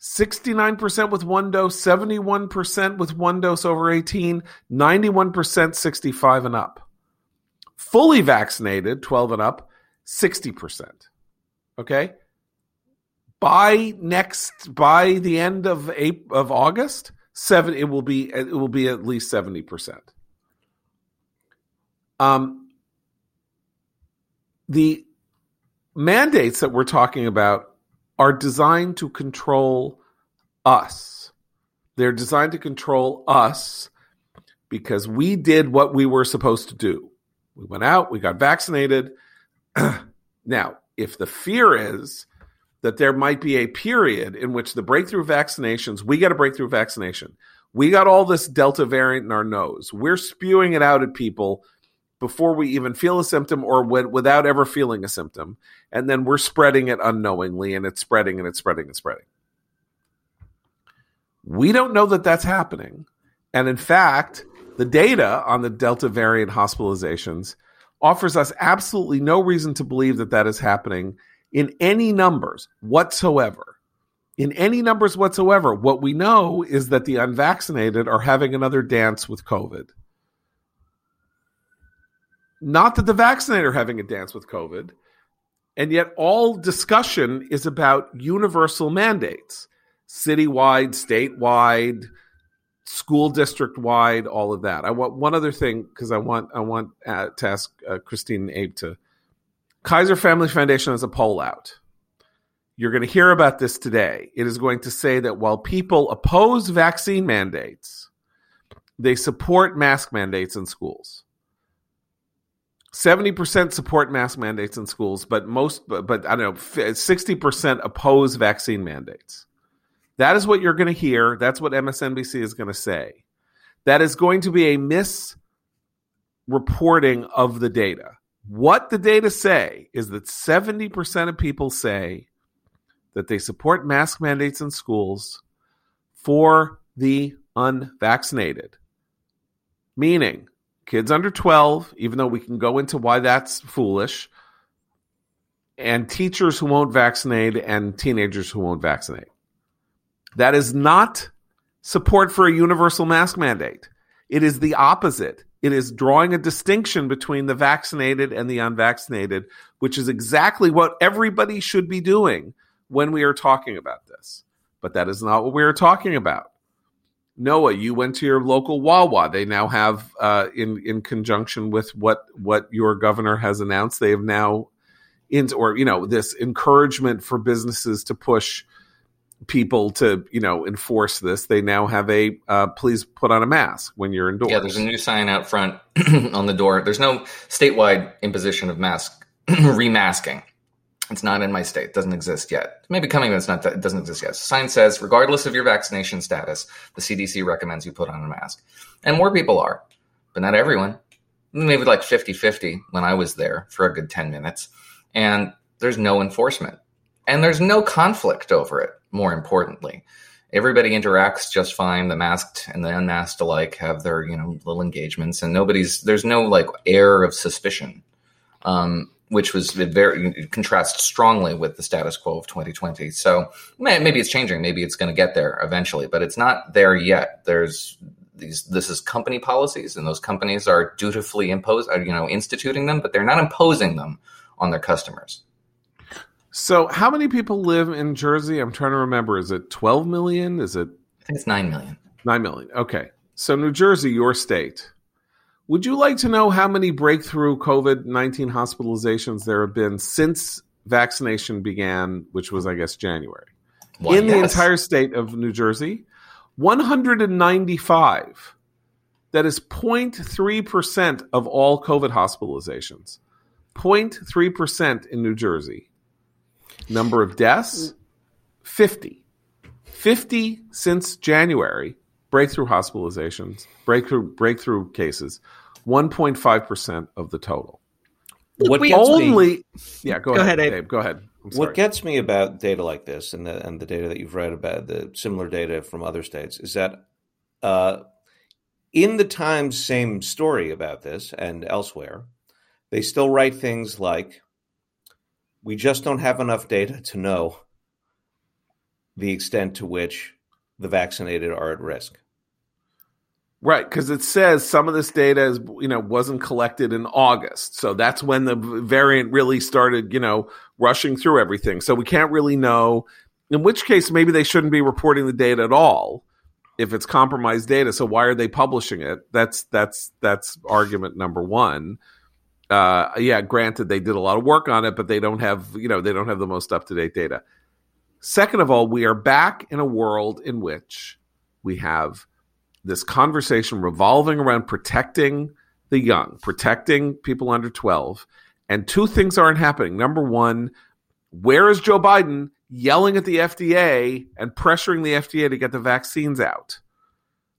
69% with one dose, 71% with one dose over 18, 91% 65 and up. Fully vaccinated, 12 and up, 60%, okay? By the end of August, it will be at least 70%. The mandates that we're talking about are designed to control us. They're designed to control us because we did what we were supposed to do. We went out, we got vaccinated. Now, if the fear is that there might be a period in which the breakthrough vaccinations, we get a breakthrough vaccination. We got all this Delta variant in our nose. We're spewing it out at people before we even feel a symptom or without ever feeling a symptom. And then we're spreading it unknowingly, and it's spreading and it's spreading and spreading. We don't know that that's happening. And in fact, the data on the Delta variant hospitalizations offers us absolutely no reason to believe that that is happening in any numbers whatsoever. In any numbers whatsoever, what we know is that the unvaccinated are having another dance with COVID. Not that the vaccinated are having a dance with COVID, and yet all discussion is about universal mandates, citywide, statewide, school district-wide, all of that. I want one other thing because I want to ask Christine and Abe to. Kaiser Family Foundation has a poll out. You're going to hear about this today. It is going to say that while people oppose vaccine mandates, they support mask mandates in schools. 70% support mask mandates in schools, but I don't know, 60% oppose vaccine mandates. That is what you're going to hear. That's what MSNBC is going to say. That is going to be a misreporting of the data. What the data say is that 70% of people say that they support mask mandates in schools for the unvaccinated, meaning kids under 12, even though we can go into why that's foolish, and teachers who won't vaccinate and teenagers who won't vaccinate. That is not support for a universal mask mandate. It is the opposite. It is drawing a distinction between the vaccinated and the unvaccinated, which is exactly what everybody should be doing when we are talking about this. But that is not what we are talking about. Noah, you went to your local Wawa. They now have, in conjunction with what your governor has announced, they have now, this encouragement for businesses to push people to, enforce this. They now have a please put on a mask when you're indoors. Yeah, there's a new sign out front on the door. There's no statewide imposition of mask remasking. It's not in my state. It doesn't exist yet. Maybe coming, but it doesn't exist yet. So sign says, regardless of your vaccination status, the CDC recommends you put on a mask. And more people are, but not everyone. Maybe like 50-50 when I was there for a good 10 minutes. And there's no enforcement. And there's no conflict over it, more importantly. Everybody interacts just fine. The masked and the unmasked alike have their, little engagements. And there's no, air of suspicion. Which was very contrasts strongly with the status quo of 2020. So maybe it's changing. Maybe it's going to get there eventually, but it's not there yet. This is company policies, and those companies are dutifully instituting them, but they're not imposing them on their customers. So how many people live in Jersey? I'm trying to remember. Is it 12 million? I think it's 9 million. 9 million. Okay. So New Jersey, your state. Would you like to know how many breakthrough COVID-19 hospitalizations there have been since vaccination began, which was, I guess, January? Well, in the entire state of New Jersey, 195. That is 0.3% of all COVID hospitalizations. 0.3% in New Jersey. Number of deaths, 50. 50 since January. Breakthrough hospitalizations, breakthrough cases, 1.5% of the total. Go ahead, Abe. What gets me about data like this and the data that you've read about, the similar data from other states, is that in the Times, same story about this and elsewhere, they still write things like, we just don't have enough data to know the extent to which the vaccinated are at risk. Right, because it says some of this data is, wasn't collected in August. So that's when the variant really started, rushing through everything. So we can't really know, in which case maybe they shouldn't be reporting the data at all if it's compromised data. So why are they publishing it? That's argument number one. Granted, they did a lot of work on it, but they don't have, they don't have the most up-to-date data. Second of all, we are back in a world in which we have this conversation revolving around protecting the young, protecting people under 12, and two things aren't happening. Number one, where is Joe Biden yelling at the FDA and pressuring the FDA to get the vaccines out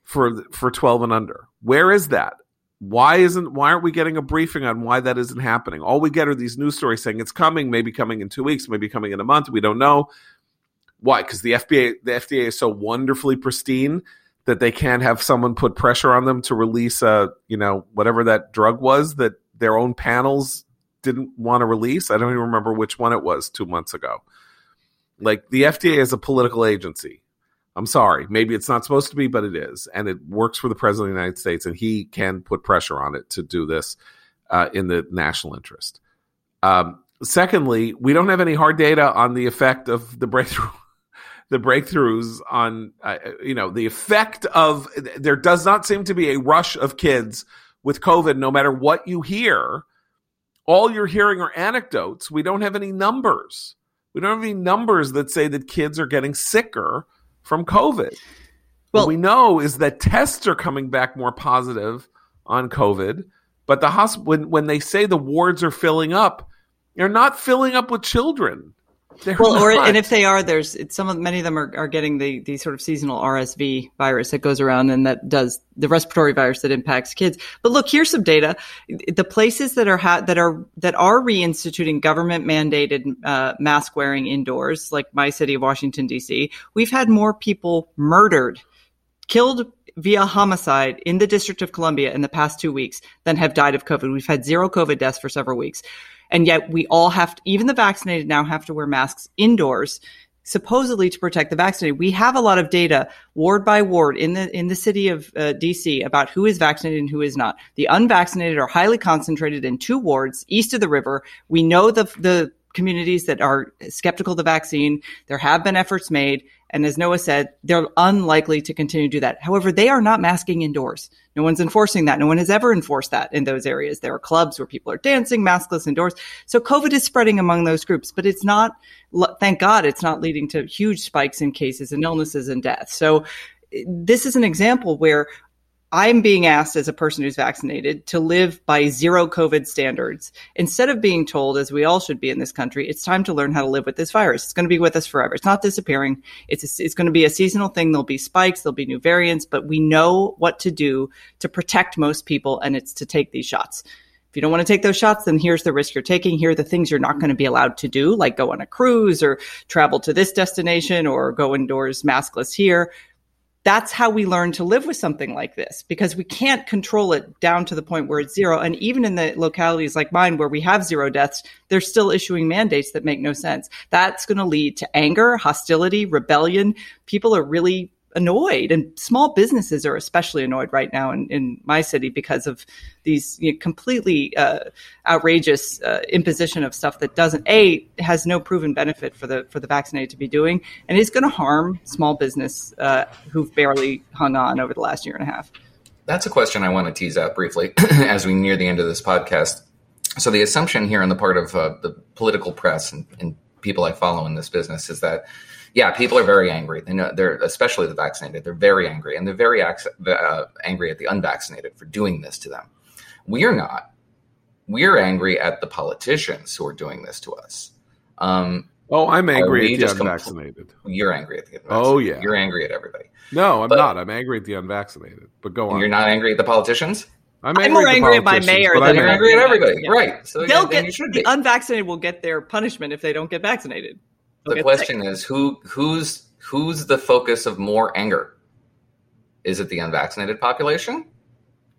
for 12 and under? Where is that? Why aren't we getting a briefing on why that isn't happening? All we get are these news stories saying it's coming, maybe coming in 2 weeks, maybe coming in a month. We don't know. Why? Because the FDA is so wonderfully pristine that they can't have someone put pressure on them to release whatever that drug was that their own panels didn't want to release. I don't even remember which one it was 2 months ago. The FDA is a political agency. I'm sorry. Maybe it's not supposed to be, but it is. And it works for the President of the United States, and he can put pressure on it to do this in the national interest. Secondly, we don't have any hard data on the effect of the breakthrough. The breakthroughs on, the effect of, there does not seem to be a rush of kids with COVID, no matter what you hear. All you're hearing are anecdotes. We don't have any numbers. We don't have any numbers that say that kids are getting sicker from COVID. Well, what we know is that tests are coming back more positive on COVID, but the hospital, when they say the wards are filling up, they're not filling up with children. And if they are, many of them are getting the sort of seasonal RSV virus that goes around, and that does the respiratory virus that impacts kids. But look, here's some data: the places that are reinstituting government mandated mask wearing indoors, like my city of Washington D.C., we've had more people murdered, killed via homicide in the District of Columbia in the past 2 weeks than have died of COVID. We've had zero COVID deaths for several weeks. And yet we all have to, even the vaccinated now have to wear masks indoors, supposedly to protect the vaccinated. We have a lot of data ward by ward in the city of DC about who is vaccinated and who is not. The unvaccinated are highly concentrated in two wards east of the river. We know the communities that are skeptical of the vaccine. There have been efforts made. And as Noah said, they're unlikely to continue to do that. However, they are not masking indoors. No one's enforcing that. No one has ever enforced that in those areas. There are clubs where people are dancing, maskless indoors. So COVID is spreading among those groups, but it's not, thank God, it's not leading to huge spikes in cases and illnesses and deaths. So this is an example where I'm being asked as a person who's vaccinated to live by zero COVID standards instead of being told, as we all should be in this country, it's time to learn how to live with this virus. It's going to be with us forever. It's not disappearing. It's going to be a seasonal thing. There'll be spikes. There'll be new variants. But we know what to do to protect most people, and it's to take these shots. If you don't want to take those shots, then here's the risk you're taking. Here are the things you're not going to be allowed to do, like go on a cruise or travel to this destination or go indoors maskless here. That's how we learn to live with something like this, because we can't control it down to the point where it's zero. And even in the localities like mine where we have zero deaths, they're still issuing mandates that make no sense. That's going to lead to anger, hostility, rebellion. People are really annoyed, and small businesses are especially annoyed right now in my city because of these completely outrageous imposition of stuff that doesn't, A, has no proven benefit for the vaccinated to be doing, and is going to harm small business who've barely hung on over the last year and a half. That's a question I want to tease out briefly as we near the end of this podcast. So the assumption here on the part of the political press and people I follow in this business is that, yeah, people are very angry. They know they're, especially the vaccinated, they're very angry, and they're very angry at the unvaccinated for doing this to them. We are not. We are angry at the politicians who are doing this to us. I'm angry at the unvaccinated. You're angry at the unvaccinated. Oh, yeah. You're angry at everybody. No, I'm not. I'm angry at the unvaccinated. But go on. You're not angry at the politicians? I'm more angry at my mayor than you're angry at everybody. Yeah. Right. So the unvaccinated will get their punishment if they don't get vaccinated. The question is, who's the focus of more anger? Is it the unvaccinated population,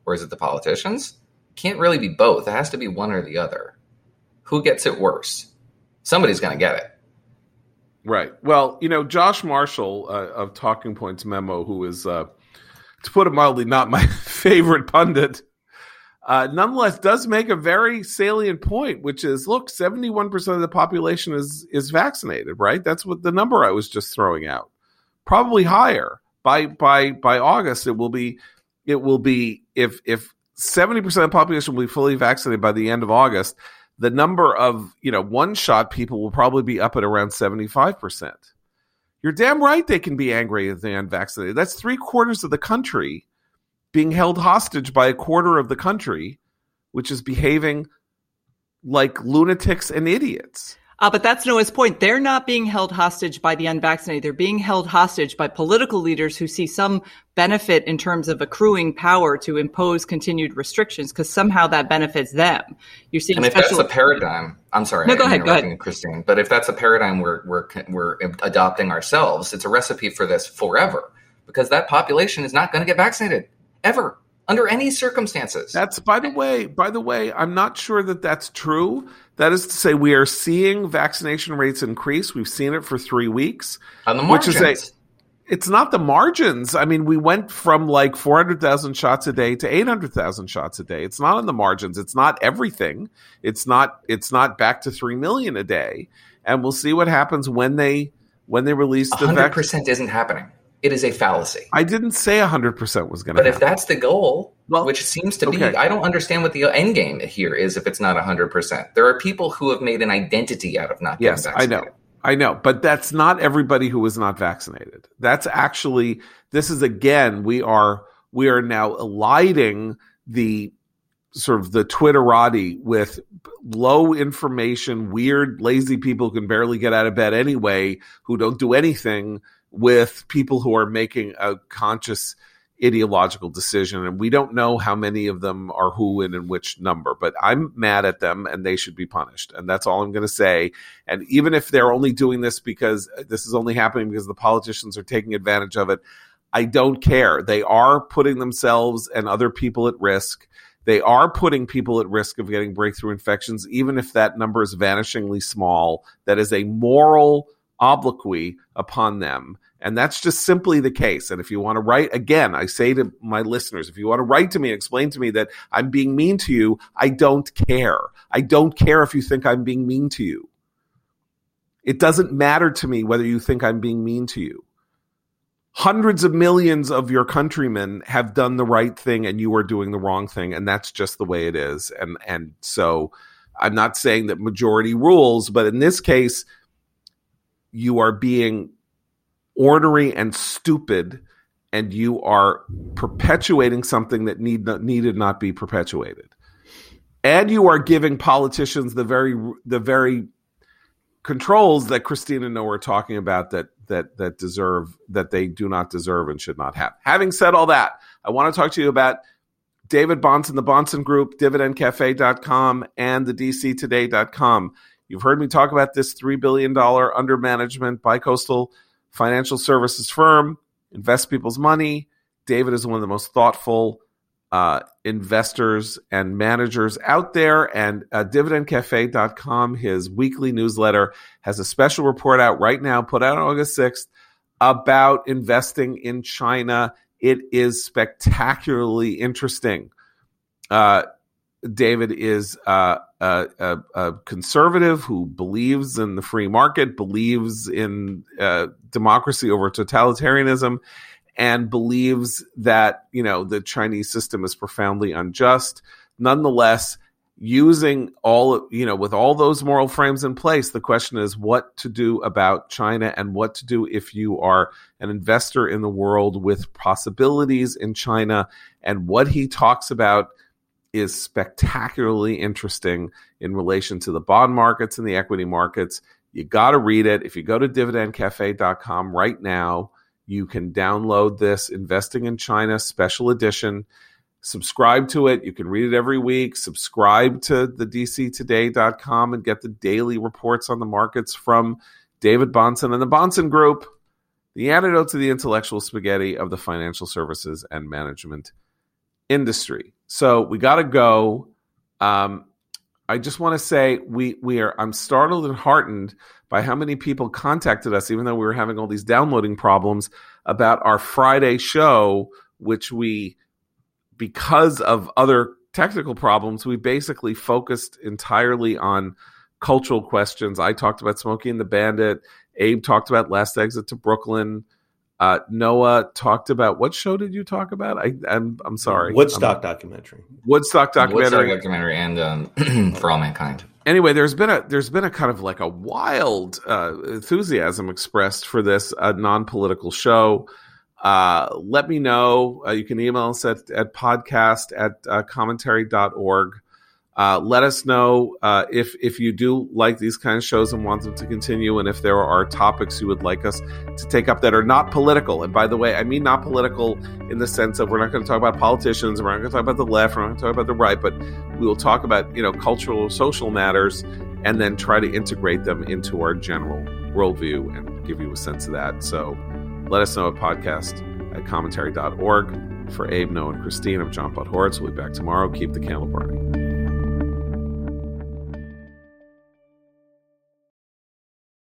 or is it the politicians? Can't really be both. It has to be one or the other. Who gets it worse? Somebody's going to get it. Right. Well, Josh Marshall of Talking Points Memo, who is, to put it mildly, not my favorite pundit, nonetheless does make a very salient point, which is, look, 71% of the population is vaccinated, right? That's what the number I was just throwing out. Probably higher. By August, it will be if 70% of the population will be fully vaccinated by the end of August, the number of, one shot people will probably be up at around 75%. You're damn right they can be angry at the unvaccinated. That's 3/4 of the country being held hostage by 1/4 of the country, which is behaving like lunatics and idiots. But that's Noah's point. They're not being held hostage by the unvaccinated. They're being held hostage by political leaders who see some benefit in terms of accruing power to impose continued restrictions because somehow that benefits them. You're seeing, and if that's a paradigm, I'm sorry, no, go ahead, Christine. But if that's a paradigm we're adopting ourselves, it's a recipe for this forever, because that population is not going to get vaccinated. Ever, under any circumstances. That's, by the way, I'm not sure that that's true. That is to say, we are seeing vaccination rates increase. We've seen it for 3 weeks. On the margins. It's not the margins. I mean, we went from 400,000 shots a day to 800,000 shots a day. It's not on the margins. It's not everything. It's not back to 3 million a day. And we'll see what happens when they release the vaccine. 100% isn't happening. It is a fallacy. I didn't say 100% was going to happen. But if that's the goal, which seems to be, I don't understand what the end game here is if it's not 100%. There are people who have made an identity out of not getting vaccinated. Yes, I know. But that's not everybody who is not vaccinated. That's actually, this is, again, we are now eliding the sort of the Twitterati with low information, weird, lazy people who can barely get out of bed anyway, who don't do anything, with people who are making a conscious ideological decision. And we don't know how many of them are who and in which number, but I'm mad at them and they should be punished. And that's all I'm going to say. And even if they're only doing this because this is only happening because the politicians are taking advantage of it, I don't care. They are putting themselves and other people at risk. They are putting people at risk of getting breakthrough infections, even if that number is vanishingly small. That is a moral obloquy upon them. And that's just simply the case. And if you want to write, again, I say to my listeners, if you want to write to me and explain to me that I'm being mean to you, I don't care. I don't care if you think I'm being mean to you. It doesn't matter to me whether you think I'm being mean to you. Hundreds of millions of your countrymen have done the right thing and you are doing the wrong thing. And that's just the way it is. And so I'm not saying that majority rules, but in this case, you are being ornery and stupid and you are perpetuating something that needed not be perpetuated. And you are giving politicians the very controls that Christine and Noah are talking about that they do not deserve and should not have. Having said all that, I want to talk to you about David Bonson, the Bonson Group, dividendcafe.com, and the DCtoday.com. You've heard me talk about this $3 billion under management bicoastal financial services firm, invests people's money. David is one of the most thoughtful investors and managers out there, and dividendcafe.com, his weekly newsletter, has a special report out right now, put out on August 6th, about investing in China. It is spectacularly interesting. David is a conservative who believes in the free market, believes in democracy over totalitarianism, and believes that, you know, the Chinese system is profoundly unjust. Nonetheless, using all, you know, with all those moral frames in place, the question is what to do about China and what to do if you are an investor in the world with possibilities in China. And what he talks about is spectacularly interesting in relation to the bond markets and the equity markets. You got to read it. If you go to dividendcafe.com right now, you can download this Investing in China special edition, subscribe to it. You can read it every week. Subscribe to the DCtoday.com and get the daily reports on the markets from David Bonson and the Bonson Group, the antidote to the intellectual spaghetti of the financial services and management industry. So we got to go. I just want to say I'm startled and heartened by how many people contacted us, even though we were having all these downloading problems, about our Friday show, which we, because of other technical problems, we basically focused entirely on cultural questions. I talked about Smokey and the Bandit. Abe talked about Last Exit to Brooklyn. Noah talked about, what show did you talk about? I'm sorry. Woodstock documentary, and For All Mankind. Anyway, there's been a kind of like a wild enthusiasm expressed for this non-political show. Let me know. You can email us at podcast@commentary.org. Let us know if you do like these kind of shows and want them to continue, and if there are topics you would like us to take up that are not political. And by the way, I mean not political in the sense of we're not going to talk about politicians, we're not going to talk about the left, we're not going to talk about the right, but we will talk about, you know, cultural or social matters and then try to integrate them into our general worldview and give you a sense of that. So let us know at podcast@commentary.org. For Abe, Noah, and Christine, I'm John Podhoretz. We'll be back tomorrow. Keep the candle burning.